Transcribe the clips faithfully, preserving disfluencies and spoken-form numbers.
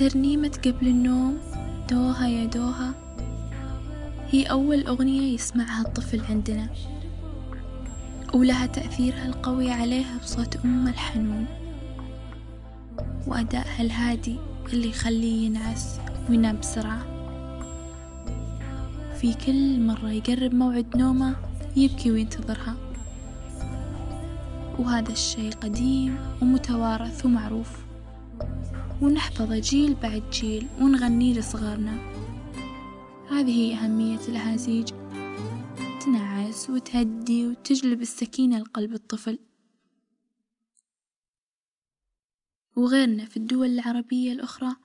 ترنيمة قبل النوم دوها يا دوها هي أول أغنية يسمعها الطفل عندنا، ولها تأثيرها القوي عليها بصوت أمه الحنون وأدائها الهادي اللي يخليه ينعس وينام بسرعة. في كل مرة يقرب موعد نومه يبكي وينتظرها، وهذا الشيء قديم ومتوارث ومعروف، ونحفظه جيل بعد جيل ونغنيه لصغارنا. هذه هي أهمية الأهازيج، تنعس وتهدي وتجلب السكينة لقلب الطفل. وغيرنا في الدول العربية الأخرى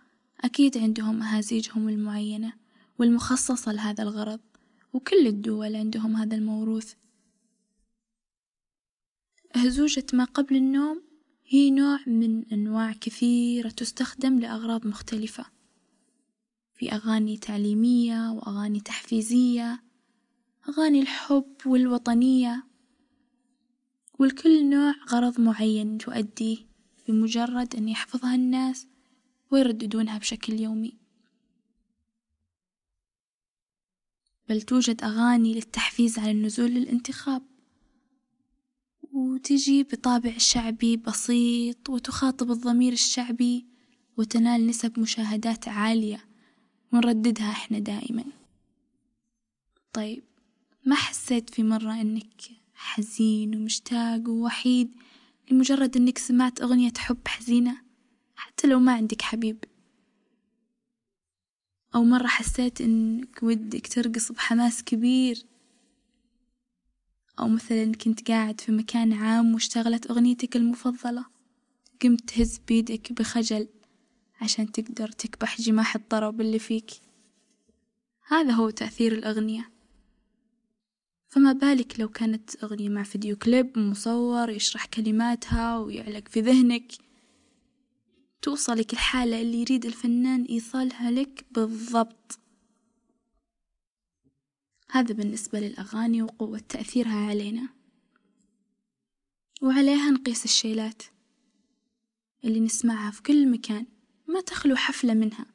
أكيد عندهم أهازيجهم المعينة والمخصصة لهذا الغرض، وكل الدول عندهم هذا الموروث. أهزوجة ما قبل النوم هي نوع من أنواع كثيرة تستخدم لأغراض مختلفة، في أغاني تعليمية وأغاني تحفيزية، أغاني الحب والوطنية، والكل نوع غرض معين تؤديه بمجرد أن يحفظها الناس ويرددونها بشكل يومي. بل توجد أغاني للتحفيز على النزول للانتخاب، وتجي بطابع شعبي بسيط وتخاطب الضمير الشعبي وتنال نسب مشاهدات عالية ونرددها احنا دائما. طيب، ما حسيت في مرة انك حزين ومشتاق ووحيد لمجرد انك سمعت اغنية حب حزينة حتى لو ما عندك حبيب؟ او مرة حسيت انك ودك ترقص بحماس كبير؟ او مثلا كنت قاعد في مكان عام واشتغلت اغنيتك المفضلة، قمت تهز بيدك بخجل عشان تقدر تكبح جماح الطرب اللي فيك. هذا هو تأثير الأغنية، فما بالك لو كانت أغنية مع فيديو كليب مصور يشرح كلماتها ويعلق في ذهنك، توصلك الحالة اللي يريد الفنان إيصالها لك بالضبط. هذا بالنسبة للأغاني وقوة تأثيرها علينا. وعليها نقيس الشيلات اللي نسمعها في كل مكان، ما تخلو حفلة منها،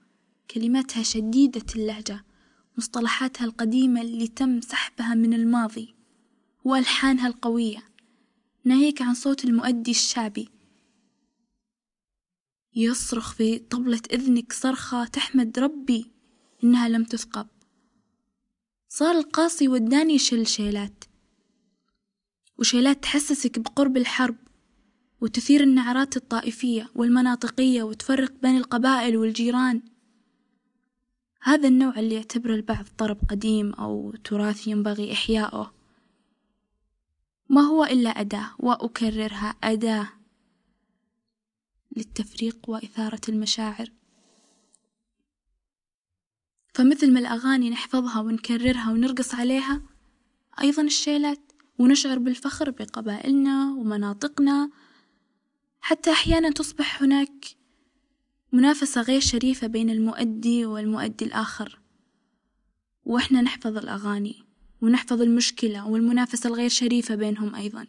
كلماتها شديدة اللهجة، مصطلحاتها القديمة اللي تم سحبها من الماضي، وألحانها القوية، ناهيك عن صوت المؤدي الشعبي يصرخ في طبلة إذنك صرخة تحمد ربي إنها لم تثقب. صار القاصي والداني يشل شيلات، وشيلات تحسسك بقرب الحرب وتثير النعرات الطائفية والمناطقية وتفرق بين القبائل والجيران. هذا النوع اللي يعتبره البعض طرب قديم أو تراث ينبغي إحياؤه ما هو إلا أداة، وأكررها أداة للتفريق وإثارة المشاعر. فمثل ما الأغاني نحفظها ونكررها ونرقص عليها، أيضا الشيلات، ونشعر بالفخر بقبائلنا ومناطقنا. حتى أحيانا تصبح هناك منافسة غير شريفة بين المؤدي والمؤدي الآخر، وإحنا نحفظ الأغاني ونحفظ المشكلة والمنافسة الغير شريفة بينهم أيضا.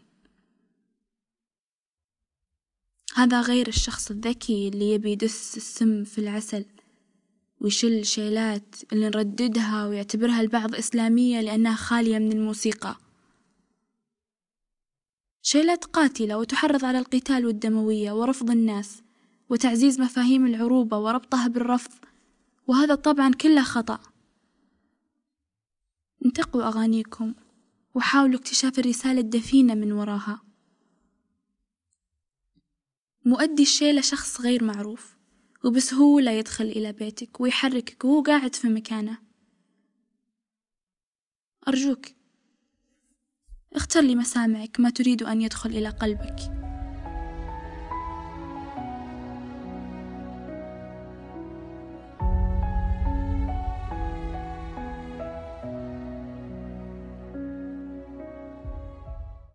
هذا غير الشخص الذكي اللي يبي يدس السم في العسل ويشل شيلات اللي نرددها ويعتبرها البعض إسلامية لأنها خالية من الموسيقى. شيلات قاتلة وتحرض على القتال والدموية ورفض الناس وتعزيز مفاهيم العروبة وربطها بالرفض، وهذا طبعا كله خطأ. انتقوا أغانيكم وحاولوا اكتشاف الرسالة الدفينة من وراها. مؤدي الشيلة شخص غير معروف وبسهولة يدخل إلى بيتك ويحركك وهو قاعد في مكانه. أرجوك اختر لمسامعك ما تريد أن يدخل إلى قلبك.